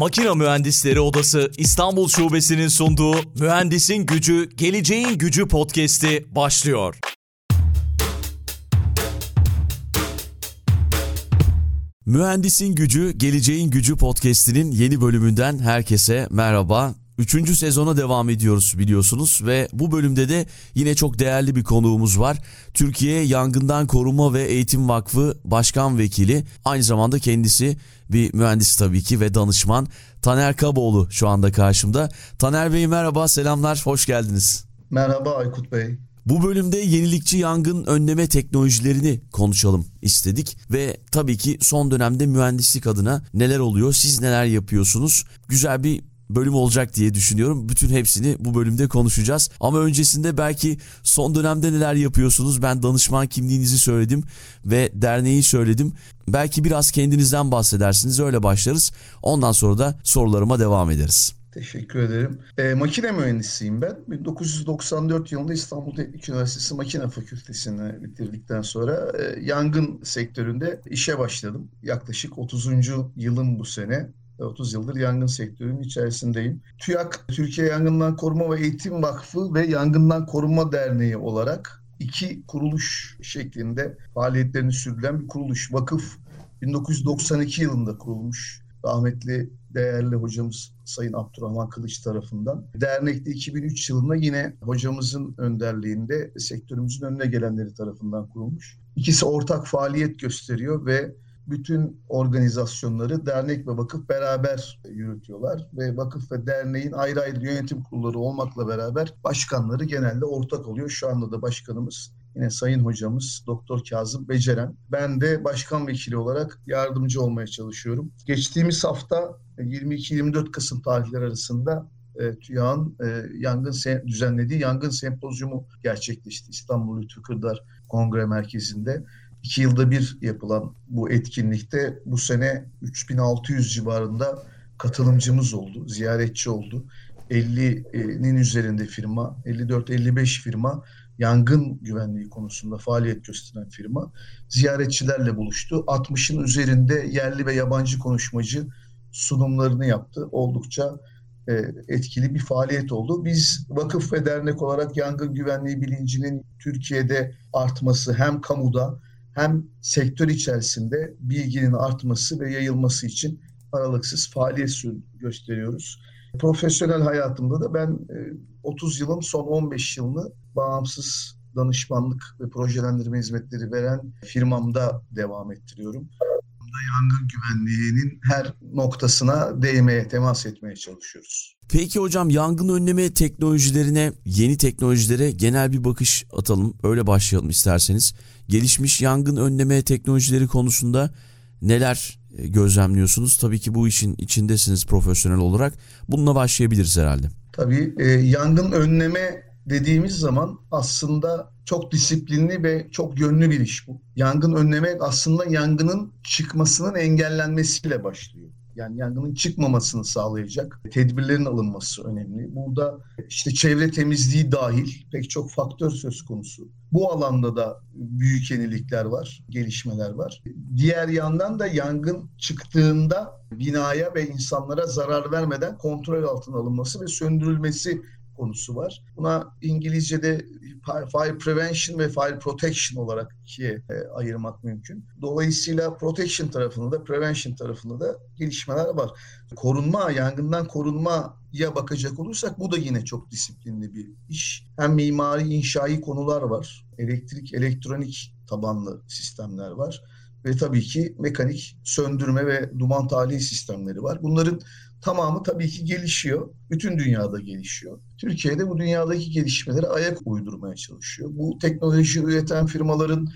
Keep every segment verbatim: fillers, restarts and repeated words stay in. Makina Mühendisleri Odası İstanbul Şubesi'nin sunduğu Mühendisin Gücü, Geleceğin Gücü podcast'i başlıyor. Mühendisin Gücü, Geleceğin Gücü podcast'inin yeni bölümünden herkese merhaba. Üçüncü sezona devam ediyoruz biliyorsunuz ve bu bölümde de yine çok değerli bir konuğumuz var. Türkiye Yangından Korunma ve Eğitim Vakfı Başkan Vekili, aynı zamanda kendisi bir mühendis tabii ki ve danışman Taner Kaboğlu şu anda karşımda. Taner Bey merhaba, selamlar, hoş geldiniz. Merhaba Aykut Bey. Bu bölümde yenilikçi yangın önleme teknolojilerini konuşalım istedik ve tabii ki son dönemde mühendislik adına neler oluyor, siz neler yapıyorsunuz, güzel bir bölüm olacak diye düşünüyorum. Bütün hepsini bu bölümde konuşacağız. Ama öncesinde belki son dönemde neler yapıyorsunuz? Ben danışman kimliğinizi söyledim ve derneği söyledim. Belki biraz kendinizden bahsedersiniz. Öyle başlarız. Ondan sonra da sorularıma devam ederiz. Teşekkür ederim. E, makine mühendisiyim ben. bin dokuz yüz doksan dört yılında İstanbul Teknik Üniversitesi Makine Fakültesini bitirdikten sonra e, yangın sektöründe işe başladım. Yaklaşık otuzuncu yılım bu sene. otuz yıldır yangın sektörünün içerisindeyim. TÜYAK, Türkiye Yangından Korunma ve Eğitim Vakfı ve Yangından Korunma Derneği olarak iki kuruluş şeklinde faaliyetlerini sürdüren bir kuruluş. Vakıf bin dokuz yüz doksan iki yılında kurulmuş. Rahmetli değerli hocamız Sayın Abdurrahman Kılıç tarafından. Dernekte iki bin üç yılında yine hocamızın önderliğinde sektörümüzün önüne gelenleri tarafından kurulmuş. İkisi ortak faaliyet gösteriyor ve bütün organizasyonları dernek ve vakıf beraber yürütüyorlar ve vakıf ve derneğin ayrı ayrı yönetim kurulları olmakla beraber başkanları genelde ortak oluyor. Şu anda da başkanımız yine sayın hocamız Doktor Kazım Beceren. Ben de başkan vekili olarak yardımcı olmaya çalışıyorum. Geçtiğimiz hafta yirmi iki yirmi dört Kasım tarihleri arasında TÜYAK'ın yangın sem- düzenlediği yangın sempozyumu gerçekleşti İstanbul Lütfü Kırdar Kongre Merkezi'nde. İki yılda bir yapılan bu etkinlikte bu sene üç bin altı yüz civarında katılımcımız oldu, ziyaretçi oldu. elli'nin üzerinde firma, elli dört elli beş firma yangın güvenliği konusunda faaliyet gösteren firma ziyaretçilerle buluştu. altmış'ın üzerinde yerli ve yabancı konuşmacı sunumlarını yaptı. Oldukça etkili bir faaliyet oldu. Biz vakıf ve dernek olarak yangın güvenliği bilincinin Türkiye'de artması hem kamuda hem sektör içerisinde bilginin artması ve yayılması için aralıksız faaliyet gösteriyoruz. Profesyonel hayatımda da ben otuz yılın son on beş yılını bağımsız danışmanlık ve projelendirme hizmetleri veren firmamda devam ettiriyorum. Yangın güvenliğinin her noktasına değmeye, temas etmeye çalışıyoruz. Peki hocam, yangın önleme teknolojilerine, yeni teknolojilere genel bir bakış atalım. Öyle başlayalım isterseniz. Gelişmiş yangın önleme teknolojileri konusunda neler gözlemliyorsunuz? Tabii ki bu işin içindesiniz profesyonel olarak. Bununla başlayabiliriz herhalde. Tabii e, yangın önleme dediğimiz zaman aslında çok disiplinli ve çok yönlü bir iş bu. Yangın önlemek aslında yangının çıkmasının engellenmesiyle başlıyor. Yani yangının çıkmamasını sağlayacak tedbirlerin alınması önemli. Burada işte çevre temizliği dahil pek çok faktör söz konusu. Bu alanda da büyük yenilikler var, gelişmeler var. Diğer yandan da yangın çıktığında binaya ve insanlara zarar vermeden kontrol altına alınması ve söndürülmesi konusu var. Buna İngilizce'de fire prevention ve fire protection olarak ikiye ayırmak mümkün. Dolayısıyla protection tarafında da prevention tarafında da gelişmeler var. Korunma, yangından korunmaya bakacak olursak bu da yine çok disiplinli bir iş. Hem mimari, inşai konular var. Elektrik, elektronik tabanlı sistemler var. Ve tabii ki mekanik söndürme ve duman tahliye sistemleri var. Bunların tamamı tabii ki gelişiyor. Bütün dünyada gelişiyor. Türkiye'de bu dünyadaki gelişmelere ayak uydurmaya çalışıyor. Bu teknoloji üreten firmaların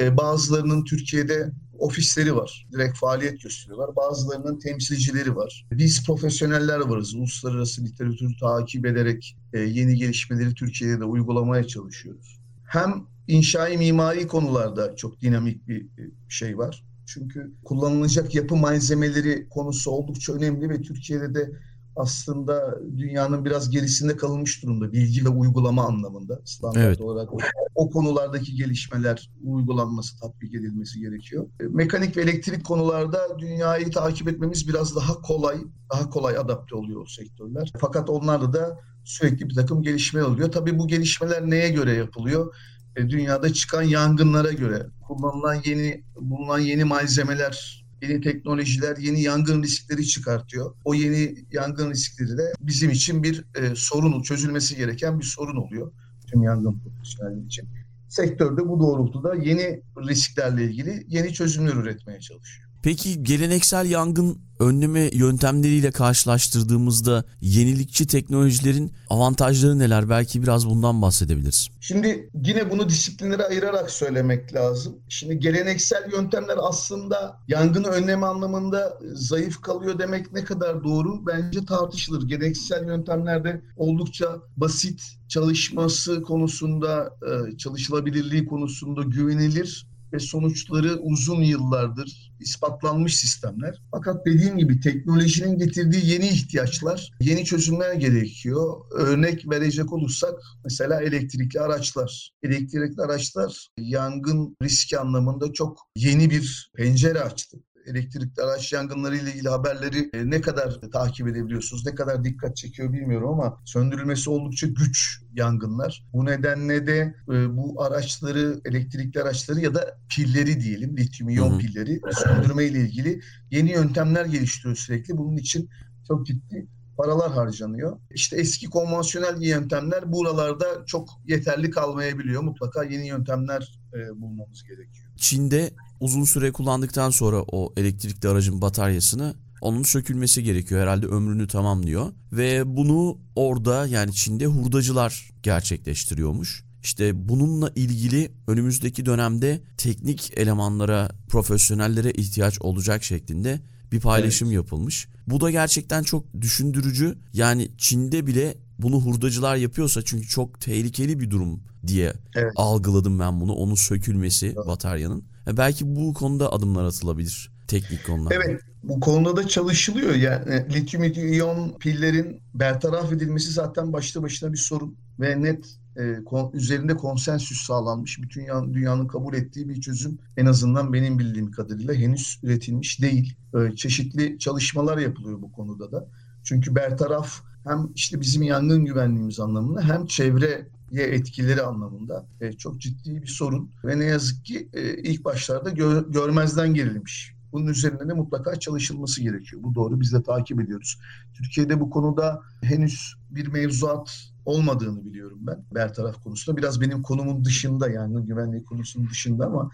e, bazılarının Türkiye'de ofisleri var. Direkt faaliyet gösteriyorlar. Bazılarının temsilcileri var. Biz profesyoneller varız. Uluslararası literatürü takip ederek e, yeni gelişmeleri Türkiye'de de uygulamaya çalışıyoruz. Hem inşai mimari konularda çok dinamik bir şey var. Çünkü kullanılacak yapı malzemeleri konusu oldukça önemli ve Türkiye'de de aslında dünyanın biraz gerisinde kalınmış durumda bilgi ve uygulama anlamında. Standart evet. olarak o konulardaki gelişmeler uygulanması, tatbik edilmesi gerekiyor. Mekanik ve elektrik konularda dünyayı takip etmemiz biraz daha kolay, daha kolay adapte oluyor o sektörler. Fakat onlarda da sürekli bir takım gelişmeler oluyor. Tabii bu gelişmeler neye göre yapılıyor? Dünyada çıkan yangınlara göre, kullanılan yeni, bulunan yeni malzemeler, yeni teknolojiler yeni yangın riskleri çıkartıyor. O yeni yangın riskleri de bizim için bir e, sorun, çözülmesi gereken bir sorun oluyor tüm yangın profesyonelleri için. Sektörde bu doğrultuda yeni risklerle ilgili yeni çözümler üretmeye çalışıyor. Peki geleneksel yangın önleme yöntemleriyle karşılaştırdığımızda yenilikçi teknolojilerin avantajları neler? Belki biraz bundan bahsedebiliriz. Şimdi yine bunu disiplinlere ayırarak söylemek lazım. Şimdi geleneksel yöntemler aslında yangını önleme anlamında zayıf kalıyor demek ne kadar doğru? Bence tartışılır. Geleneksel yöntemlerde oldukça basit, çalışması konusunda, çalışılabilirliği konusunda güvenilir ve sonuçları uzun yıllardır ispatlanmış sistemler. Fakat dediğim gibi teknolojinin getirdiği yeni ihtiyaçlar, yeni çözümler gerekiyor. Örnek verecek olursak mesela elektrikli araçlar. Elektrikli araçlar yangın riski anlamında çok yeni bir pencere açtı. Elektrikli araç yangınları ile ilgili haberleri ne kadar takip edebiliyorsunuz, ne kadar dikkat çekiyor bilmiyorum ama söndürülmesi oldukça güç yangınlar. Bu nedenle de bu araçları, elektrikli araçları ya da pilleri diyelim, lityum iyon pilleri söndürme ile ilgili yeni yöntemler geliştiriyor sürekli. Bunun için çok ciddi paralar harcanıyor. İşte eski konvansiyonel yöntemler buralarda çok yeterli kalmayabiliyor. Mutlaka yeni yöntemler e, bulmamız gerekiyor. Çin'de uzun süre kullandıktan sonra o elektrikli aracın bataryasını, onun sökülmesi gerekiyor. Herhalde ömrünü tamamlıyor. Ve bunu orada, yani Çin'de hurdacılar gerçekleştiriyormuş. İşte bununla ilgili önümüzdeki dönemde teknik elemanlara, profesyonellere ihtiyaç olacak şeklinde bir paylaşım evet. yapılmış. Bu da gerçekten çok düşündürücü. Yani Çin'de bile bunu hurdacılar yapıyorsa, çünkü çok tehlikeli bir durum diye evet. algıladım ben bunu. Onun sökülmesi evet. bataryanın. Belki bu konuda adımlar atılabilir. Teknik konular. Evet. Bu konuda da çalışılıyor. Yani lityum iyon pillerin bertaraf edilmesi zaten başta başına bir sorun. Ve net e, kon, üzerinde konsensüs sağlanmış. Bütün dünyanın, dünyanın kabul ettiği bir çözüm en azından benim bildiğim kadarıyla henüz üretilmiş değil. E, çeşitli çalışmalar yapılıyor bu konuda da. Çünkü bertaraf hem işte bizim yangın güvenliğimiz anlamında hem çevreye etkileri anlamında e, çok ciddi bir sorun. Ve ne yazık ki e, ilk başlarda gö- görmezden gelinmiş. Bunun üzerine de mutlaka çalışılması gerekiyor. Bu doğru, biz de takip ediyoruz. Türkiye'de bu konuda henüz bir mevzuat olmadığını biliyorum ben. Bertaraf konusunda biraz benim konumun dışında, yani güvenlik konusunun dışında ama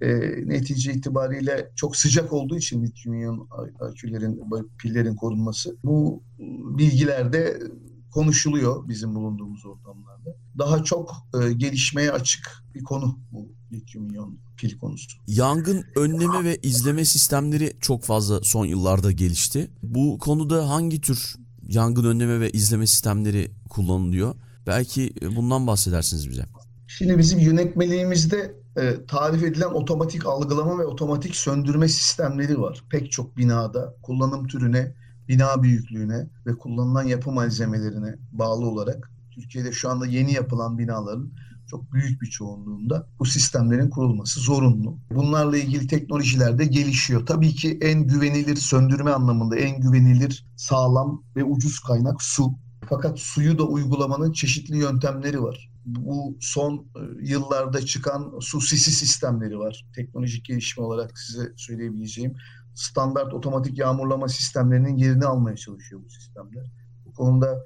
e, netice itibariyle çok sıcak olduğu için lityum iyon akülerin, pillerin korunması bu bilgilerde konuşuluyor bizim bulunduğumuz ortamlarda. Daha çok e, gelişmeye açık bir konu bu lityum iyon pil konusu. Yangın önleme ve izleme sistemleri çok fazla son yıllarda gelişti. Bu konuda hangi tür yangın önleme ve izleme sistemleri kullanılıyor? Belki bundan bahsedersiniz bize. Şimdi bizim yönetmeliğimizde e, tarif edilen otomatik algılama ve otomatik söndürme sistemleri var. Pek çok binada kullanım türüne, bina büyüklüğüne ve kullanılan yapı malzemelerine bağlı olarak Türkiye'de şu anda yeni yapılan binaların çok büyük bir çoğunluğunda bu sistemlerin kurulması zorunlu. Bunlarla ilgili teknolojiler de gelişiyor. Tabii ki en güvenilir, söndürme anlamında en güvenilir, sağlam ve ucuz kaynak su. Fakat suyu da uygulamanın çeşitli yöntemleri var. Bu son yıllarda çıkan su sisi sistemleri var. Teknolojik gelişme olarak size söyleyebileceğim. Standart otomatik yağmurlama sistemlerinin yerini almaya çalışıyor bu sistemler. Bu konuda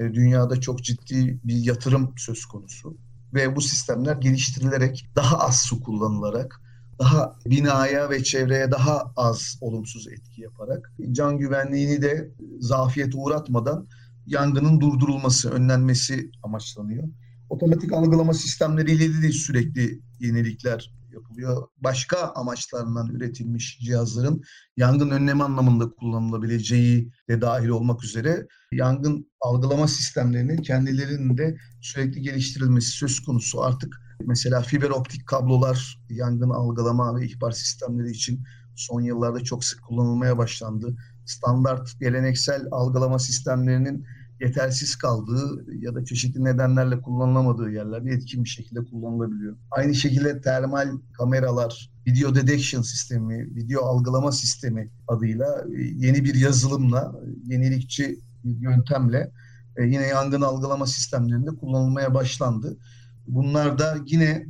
dünyada çok ciddi bir yatırım söz konusu. Ve bu sistemler geliştirilerek daha az su kullanılarak, daha binaya ve çevreye daha az olumsuz etki yaparak, can güvenliğini de zafiyete uğratmadan yangının durdurulması, önlenmesi amaçlanıyor. Otomatik algılama sistemleriyle de sürekli yenilikler yapılıyor. Başka amaçlarından üretilmiş cihazların yangın önleme anlamında kullanılabileceği de dahil olmak üzere yangın algılama sistemlerinin kendilerinin de sürekli geliştirilmesi söz konusu. Artık mesela fiber optik kablolar yangın algılama ve ihbar sistemleri için son yıllarda çok sık kullanılmaya başlandı. standart geleneksel algılama sistemlerinin yetersiz kaldığı ya da çeşitli nedenlerle kullanılamadığı yerlerde etkin bir şekilde kullanılabiliyor. Aynı şekilde termal kameralar, video detection sistemi, video algılama sistemi adıyla yeni bir yazılımla, yenilikçi yöntemle yine yangın algılama sistemlerinde kullanılmaya başlandı. Bunlar da yine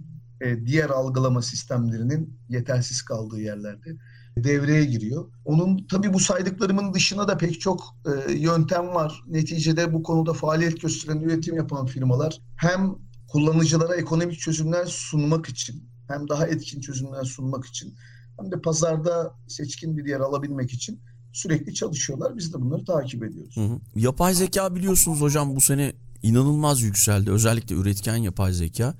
diğer algılama sistemlerinin yetersiz kaldığı yerlerde devreye giriyor. Onun tabii bu saydıklarımın dışına da pek çok e, yöntem var. Neticede bu konuda faaliyet gösteren, üretim yapan firmalar hem kullanıcılara ekonomik çözümler sunmak için, hem daha etkin çözümler sunmak için, hem de pazarda seçkin bir yer alabilmek için sürekli çalışıyorlar. Biz de bunları takip ediyoruz. Hı hı. Yapay zeka biliyorsunuz hocam bu sene inanılmaz yükseldi. Özellikle üretken yapay zeka.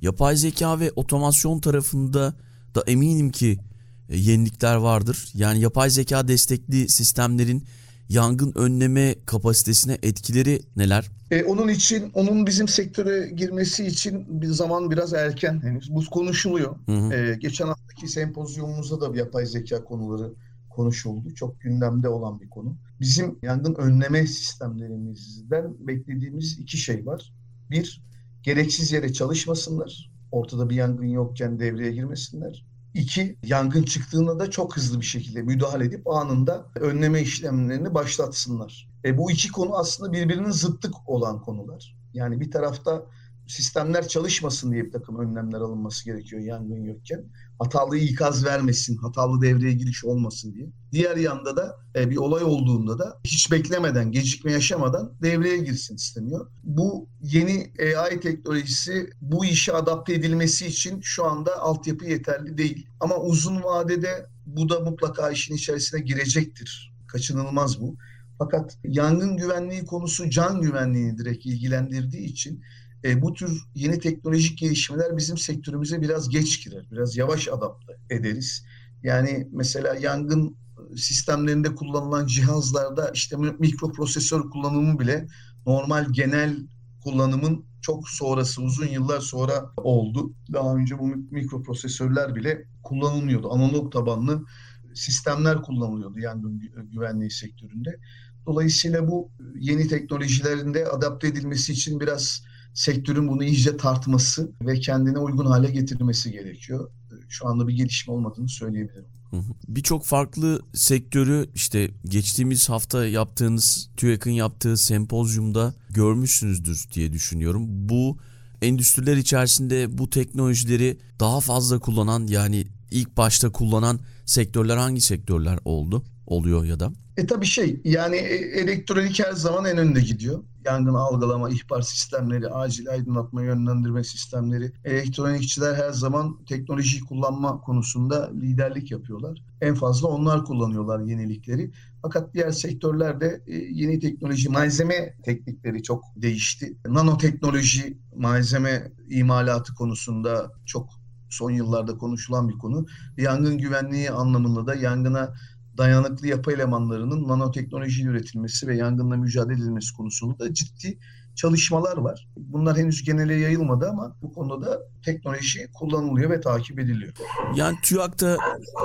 Yapay zeka ve otomasyon tarafında da eminim ki yenilikler vardır. Yani yapay zeka destekli sistemlerin yangın önleme kapasitesine etkileri neler? E, onun için, onun bizim sektöre girmesi için bir zaman biraz erken henüz. Bu konuşuluyor. Hı hı. E, geçen haftaki sempozyumumuzda da yapay zeka konuları konuşuldu. Çok gündemde olan bir konu. Bizim yangın önleme sistemlerimizden beklediğimiz iki şey var. Bir, gereksiz yere çalışmasınlar. Ortada bir yangın yokken devreye girmesinler. İki, yangın çıktığında da çok hızlı bir şekilde müdahale edip anında önleme işlemlerini başlatsınlar. E bu iki konu aslında birbirinin zıttık olan konular. Yani bir tarafta sistemler çalışmasın diye bir takım önlemler alınması gerekiyor yangın yokken. Hatalı ikaz vermesin, hatalı devreye giriş olmasın diye. Diğer yanda da bir olay olduğunda da hiç beklemeden, gecikme yaşamadan devreye girsin isteniyor. Bu yeni A I teknolojisi bu işe adapte edilmesi için şu anda altyapı yeterli değil. Ama uzun vadede bu da mutlaka işin içerisine girecektir. Kaçınılmaz bu. Fakat yangın güvenliği konusu can güvenliğini direkt ilgilendirdiği için E, bu tür yeni teknolojik gelişmeler bizim sektörümüze biraz geç girer. Biraz yavaş adapte ederiz. Yani mesela yangın sistemlerinde kullanılan cihazlarda işte mikroprosesör kullanımı bile normal genel kullanımın çok sonrası, uzun yıllar sonra oldu. Daha önce bu mikroprosesörler bile kullanılmıyordu. Analog tabanlı sistemler kullanılıyordu yangın güvenliği sektöründe. Dolayısıyla bu yeni teknolojilerin de adapte edilmesi için biraz sektörün bunu iyice tartması ve kendine uygun hale getirmesi gerekiyor. Şu anda bir gelişme olmadığını söyleyebilirim. Birçok farklı sektörü işte geçtiğimiz hafta yaptığınız, TÜYAK'ın yaptığı sempozyumda görmüşsünüzdür diye düşünüyorum. Bu endüstriler içerisinde bu teknolojileri daha fazla kullanan, yani ilk başta kullanan sektörler hangi sektörler oldu? Oluyor ya da? E tabii şey yani elektronik her zaman en önde gidiyor. Yangın algılama, ihbar sistemleri, acil aydınlatma yönlendirme sistemleri. Elektronikçiler her zaman teknolojiyi kullanma konusunda liderlik yapıyorlar. En fazla onlar kullanıyorlar yenilikleri. Fakat diğer sektörlerde yeni teknoloji, malzeme teknikleri çok değişti. Nanoteknoloji, malzeme imalatı konusunda çok son yıllarda konuşulan bir konu. Yangın güvenliği anlamında da yangına dayanıklı yapı elemanlarının nanoteknoloji üretilmesi ve yangınla mücadele edilmesi konusunda da ciddi çalışmalar var. Bunlar henüz genele yayılmadı ama bu konuda da teknoloji kullanılıyor ve takip ediliyor. Yani TÜYAK'ta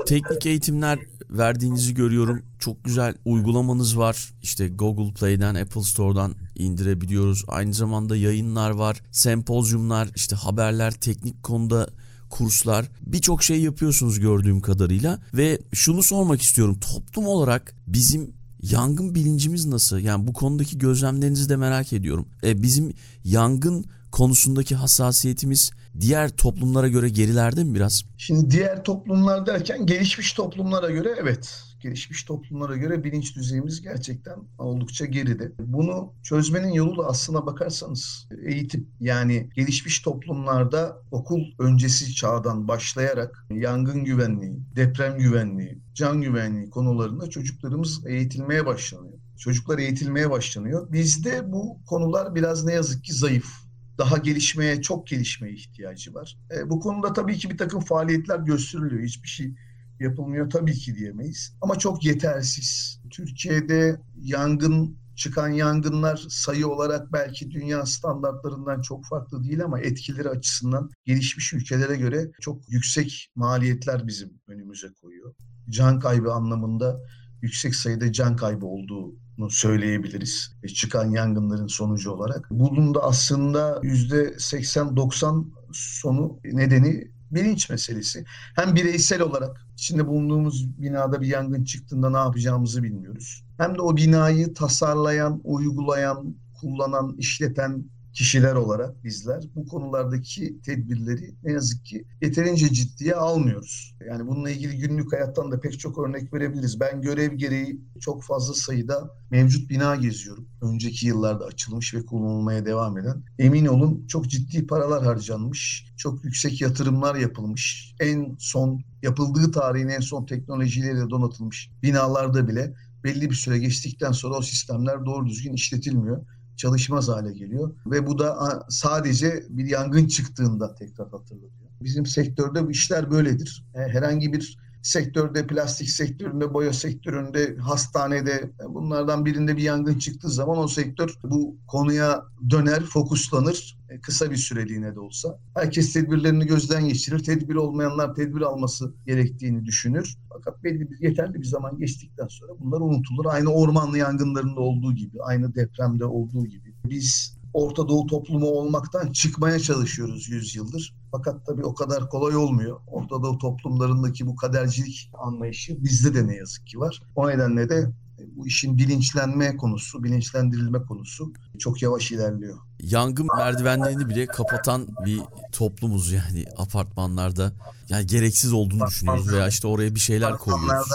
teknik eğitimler verdiğinizi görüyorum. Çok güzel uygulamanız var. İşte Google Play'den, Apple Store'dan indirebiliyoruz. Aynı zamanda yayınlar var, sempozyumlar, işte haberler, teknik konuda kurslar, birçok şey yapıyorsunuz gördüğüm kadarıyla. Ve şunu sormak istiyorum, toplum olarak bizim yangın bilincimiz nasıl? Yani bu konudaki gözlemlerinizi de merak ediyorum. E, bizim yangın konusundaki hassasiyetimiz diğer toplumlara göre gerilerde mi biraz? Şimdi diğer toplumlar derken gelişmiş toplumlara göre evet. Gelişmiş toplumlara göre bilinç düzeyimiz gerçekten oldukça geride. Bunu çözmenin yolu da aslına bakarsanız eğitim. Yani gelişmiş toplumlarda okul öncesi çağdan başlayarak yangın güvenliği, deprem güvenliği, can güvenliği konularında çocuklarımız eğitilmeye başlanıyor. Çocuklar eğitilmeye başlanıyor. Bizde bu konular biraz ne yazık ki zayıf. Daha gelişmeye, çok gelişmeye ihtiyacı var. E, bu konuda tabii ki bir takım faaliyetler gösteriliyor. Hiçbir şey yapılmıyor tabii ki diyemeyiz. Ama çok yetersiz. Türkiye'de yangın, çıkan yangınlar sayı olarak belki dünya standartlarından çok farklı değil ama etkileri açısından gelişmiş ülkelere göre çok yüksek maliyetler bizim önümüze koyuyor. Can kaybı anlamında yüksek sayıda can kaybı olduğunu söyleyebiliriz. E, çıkan yangınların sonucu olarak. Bunun da aslında yüzde seksen doksan sonu nedeni bilinç meselesi. Hem bireysel olarak içinde bulunduğumuz binada bir yangın çıktığında ne yapacağımızı bilmiyoruz. Hem de o binayı tasarlayan, uygulayan, kullanan, işleten kişiler olarak bizler bu konulardaki tedbirleri ne yazık ki yeterince ciddiye almıyoruz. Yani bununla ilgili günlük hayattan da pek çok örnek verebiliriz. Ben görev gereği çok fazla sayıda mevcut bina geziyorum. Önceki yıllarda açılmış ve kullanılmaya devam eden. Emin olun çok ciddi paralar harcanmış, çok yüksek yatırımlar yapılmış. En son yapıldığı tarihin en son teknolojiyle donatılmış binalarda bile belli bir süre geçtikten sonra o sistemler doğru düzgün işletilmiyor. Çalışmaz hale geliyor ve bu da sadece bir yangın çıktığında tekrar hatırlatıyor. Bizim sektörde bu işler böyledir. Herhangi bir sektörde, plastik sektöründe, boya sektöründe, hastanede bunlardan birinde bir yangın çıktığı zaman o sektör bu konuya döner, fokuslanır. Kısa bir süreliğine de olsa. Herkes tedbirlerini gözden geçirir. Tedbir olmayanlar tedbir alması gerektiğini düşünür. Fakat belli bir yeterli bir zaman geçtikten sonra bunlar unutulur. Aynı ormanlı yangınlarında olduğu gibi, aynı depremde olduğu gibi. Biz Orta Doğu toplumu olmaktan çıkmaya çalışıyoruz yüzyıldır. Fakat tabii o kadar kolay olmuyor. Orta Doğu toplumlarındaki bu kadercilik anlayışı bizde de ne yazık ki var. O nedenle de bu işin bilinçlenme konusu, bilinçlendirilme konusu çok yavaş ilerliyor. Yangın merdivenlerini bile kapatan bir toplumuz yani apartmanlarda. Yani gereksiz olduğunu düşünüyoruz veya işte oraya bir şeyler koyuyoruz.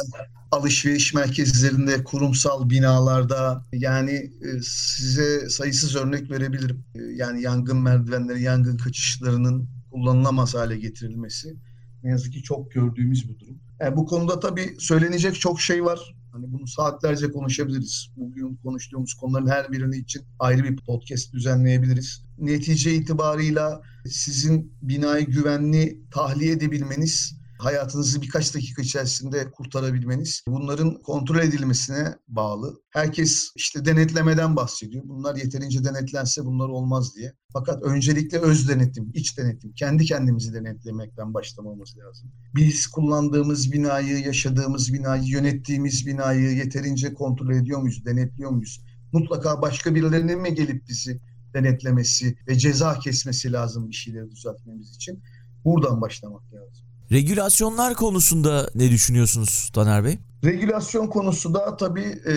Alışveriş merkezlerinde, kurumsal binalarda yani size sayısız örnek verebilirim. Yani yangın merdivenleri, yangın kaçışlarının kullanılamaz hale getirilmesi. Ne yazık ki çok gördüğümüz bu durum. Yani bu konuda tabii söylenecek çok şey var. Hani bunu saatlerce konuşabiliriz. Bugün konuştuğumuz konuların her birini için ayrı bir podcast düzenleyebiliriz. Netice itibarıyla sizin binayı güvenli tahliye edebilmeniz, hayatınızı birkaç dakika içerisinde kurtarabilmeniz bunların kontrol edilmesine bağlı. Herkes işte denetlemeden bahsediyor. Bunlar yeterince denetlense bunlar olmaz diye. Fakat öncelikle öz denetim, iç denetim, kendi kendimizi denetlemekten başlamamız lazım. Biz kullandığımız binayı, yaşadığımız binayı, yönettiğimiz binayı yeterince kontrol ediyor muyuz, denetliyor muyuz? Mutlaka başka birilerinin mi gelip bizi denetlemesi ve ceza kesmesi lazım bir şeyleri düzeltmemiz için? Buradan başlamak lazım. Regülasyonlar konusunda ne düşünüyorsunuz Taner Bey? Regülasyon konusu da tabii e,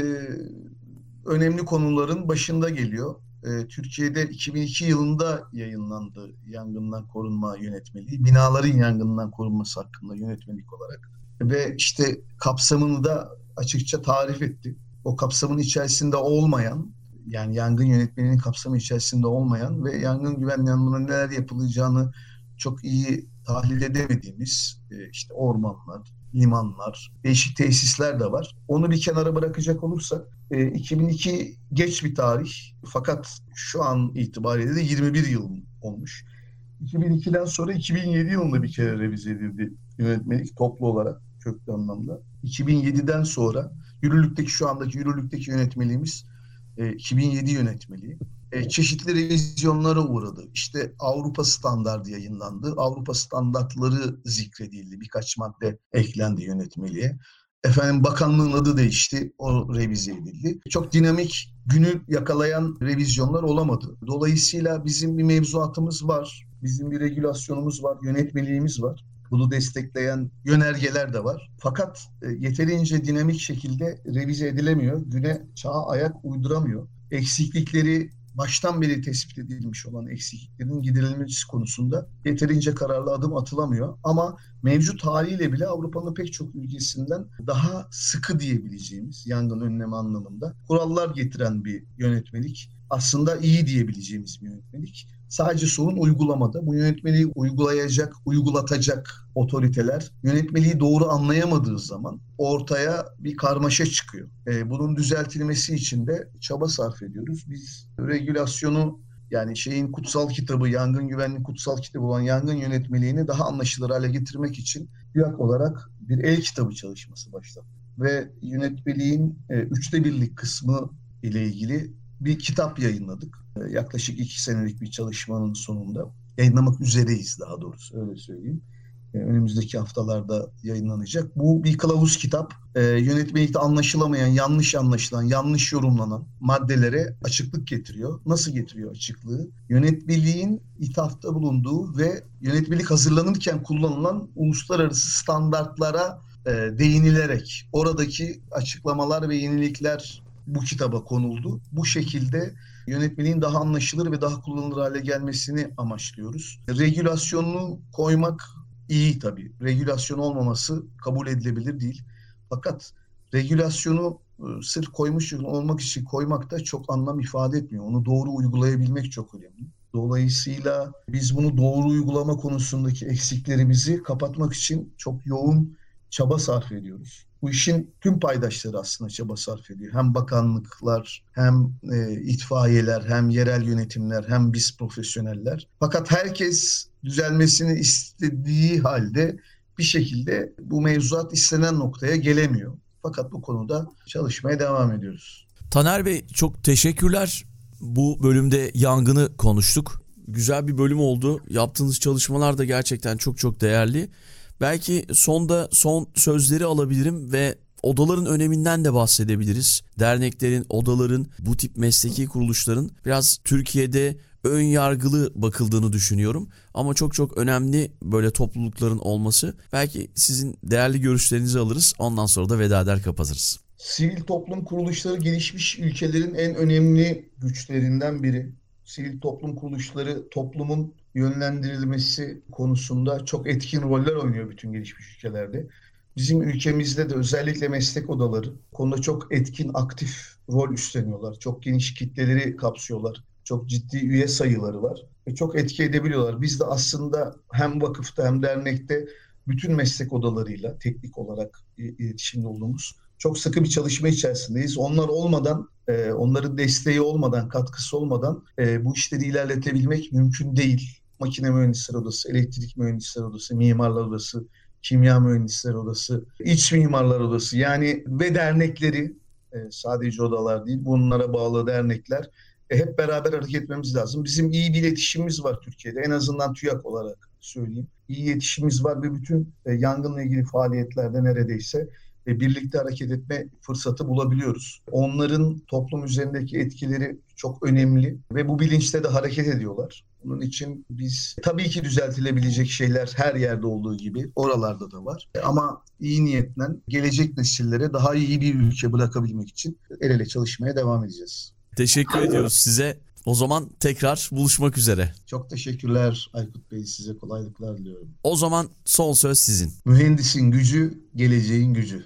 önemli konuların başında geliyor. E, Türkiye'de iki bin iki yılında yayınlandı Yangından Korunma Yönetmeliği. Binaların yangından korunması hakkında yönetmelik olarak. Ve işte kapsamını da açıkça tarif etti. O kapsamın içerisinde olmayan, yani yangın yönetmeliğinin kapsamı içerisinde olmayan ve yangın güvenliği anlamında neler yapılacağını çok iyi tahlil edemediğimiz işte ormanlar, limanlar, değişik tesisler de var. Onu bir kenara bırakacak olursak iki bin iki geç bir tarih fakat şu an itibariyle de yirmi bir yıl olmuş. iki bin ikiden sonra iki bin yedi yılında bir kere revize edildi yönetmelik toplu olarak köklü anlamda. iki bin yediden sonra yürürlükteki şu andaki yürürlükteki yönetmeliğimiz iki bin yedi yönetmeliği. Çeşitli revizyonlara uğradı. İşte Avrupa standardı yayınlandı. Avrupa standartları zikredildi. Birkaç madde eklendi yönetmeliğe. Efendim bakanlığın adı değişti. O revize edildi. Çok dinamik günü yakalayan revizyonlar olamadı. Dolayısıyla bizim bir mevzuatımız var. Bizim bir regülasyonumuz var. Yönetmeliğimiz var. Bunu destekleyen yönergeler de var. Fakat yeterince dinamik şekilde revize edilemiyor. Güne, çağa ayak uyduramıyor. Eksiklikleri baştan beri tespit edilmiş olan eksikliklerin giderilmesi konusunda yeterince kararlı adım atılamıyor. Ama mevcut haliyle bile Avrupa'nın pek çok ülkesinden daha sıkı diyebileceğimiz yangın önleme anlamında kurallar getiren bir yönetmelik. Aslında iyi diyebileceğimiz bir yönetmelik. Sadece sorun uygulamada. Bu yönetmeliği uygulayacak, uygulatacak otoriteler yönetmeliği doğru anlayamadığı zaman ortaya bir karmaşa çıkıyor. Ee, bunun düzeltilmesi için de çaba sarf ediyoruz. Biz regülasyonu yani şeyin kutsal kitabı, yangın güvenliği kutsal kitabı olan yangın yönetmeliğini daha anlaşılır hale getirmek için TÜYAK olarak bir el kitabı çalışması başlattık. Ve yönetmeliğin e, üçte birlik kısmı ile ilgili bir kitap yayınladık. Yaklaşık iki senelik bir çalışmanın sonunda. Yayınlamak üzereyiz daha doğrusu öyle söyleyeyim. önümüzdeki haftalarda yayınlanacak. Bu bir kılavuz kitap. E, yönetmelikte anlaşılamayan, yanlış anlaşılan, yanlış yorumlanan maddelere açıklık getiriyor. Nasıl getiriyor açıklığı? Yönetmeliğin ithafta bulunduğu ve yönetmelik hazırlanırken kullanılan uluslararası standartlara e, değinilerek oradaki açıklamalar ve yenilikler bu kitaba konuldu. Bu şekilde yönetmeliğin daha anlaşılır ve daha kullanılır hale gelmesini amaçlıyoruz. Regülasyonunu koymak iyi tabii. Regülasyon olmaması kabul edilebilir değil. Fakat regülasyonu sırf koymuş olmak için koymak da çok anlam ifade etmiyor. Onu doğru uygulayabilmek çok önemli. Dolayısıyla biz bunu doğru uygulama konusundaki eksiklerimizi kapatmak için çok yoğun çaba sarf ediyoruz. Bu işin tüm paydaşları aslında çaba sarf ediyor. Hem bakanlıklar, hem e, itfaiyeler, hem yerel yönetimler, hem biz profesyoneller. Fakat herkes düzelmesini istediği halde bir şekilde bu mevzuat istenen noktaya gelemiyor. Fakat bu konuda çalışmaya devam ediyoruz. Taner Bey, çok teşekkürler. Bu bölümde yangını konuştuk. Güzel bir bölüm oldu. Yaptığınız çalışmalar da gerçekten çok çok değerli. Belki sonda son sözleri alabilirim ve odaların öneminden de bahsedebiliriz. Derneklerin, odaların, bu tip mesleki kuruluşların biraz Türkiye'de ön yargılı bakıldığını düşünüyorum. Ama çok çok önemli böyle toplulukların olması. Belki sizin değerli görüşlerinizi alırız. Ondan sonra da veda eder kapatırız. Sivil toplum kuruluşları gelişmiş ülkelerin en önemli güçlerinden biri. Sivil toplum kuruluşları toplumun yönlendirilmesi konusunda çok etkin roller oynuyor bütün gelişmiş ülkelerde. Bizim ülkemizde de özellikle meslek odaları konuda çok etkin, aktif rol üstleniyorlar. Çok geniş kitleleri kapsıyorlar. Çok ciddi üye sayıları var ve çok etki edebiliyorlar. Biz de aslında hem vakıfta hem dernekte bütün meslek odalarıyla teknik olarak iletişimde olduğumuz çok sıkı bir çalışma içerisindeyiz. Onlar olmadan, onların desteği olmadan, katkısı olmadan bu işleri ilerletebilmek mümkün değil. Makina Mühendisleri Odası, Elektrik Mühendisleri Odası, Mimarlar Odası, Kimya Mühendisleri Odası, İç Mimarlar Odası, yani ve dernekleri, sadece odalar değil, bunlara bağlı dernekler, hep beraber hareket etmemiz lazım. Bizim iyi bir iletişimimiz var Türkiye'de, en azından TÜYAK olarak söyleyeyim. İyi iletişimimiz var ve bütün yangınla ilgili faaliyetlerde neredeyse birlikte hareket etme fırsatı bulabiliyoruz. Onların toplum üzerindeki etkileri çok önemli ve bu bilinçle de hareket ediyorlar. Bunun için biz tabii ki düzeltilebilecek şeyler her yerde olduğu gibi oralarda da var. Ama iyi niyetle gelecek nesillere daha iyi bir ülke bırakabilmek için el ele çalışmaya devam edeceğiz. Teşekkür ediyoruz size. O zaman tekrar buluşmak üzere. Çok teşekkürler Aykut Bey, size kolaylıklar diliyorum. O zaman son söz sizin. Mühendisin gücü, geleceğin gücü.